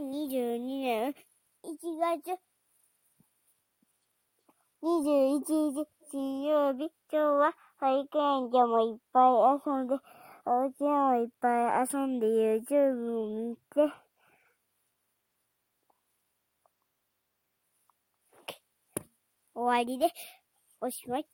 2022年1月21日金曜日、今日は保育園でもいっぱい遊んで、おうちでもいっぱい遊んで YouTube を見て、終わりでおしまい。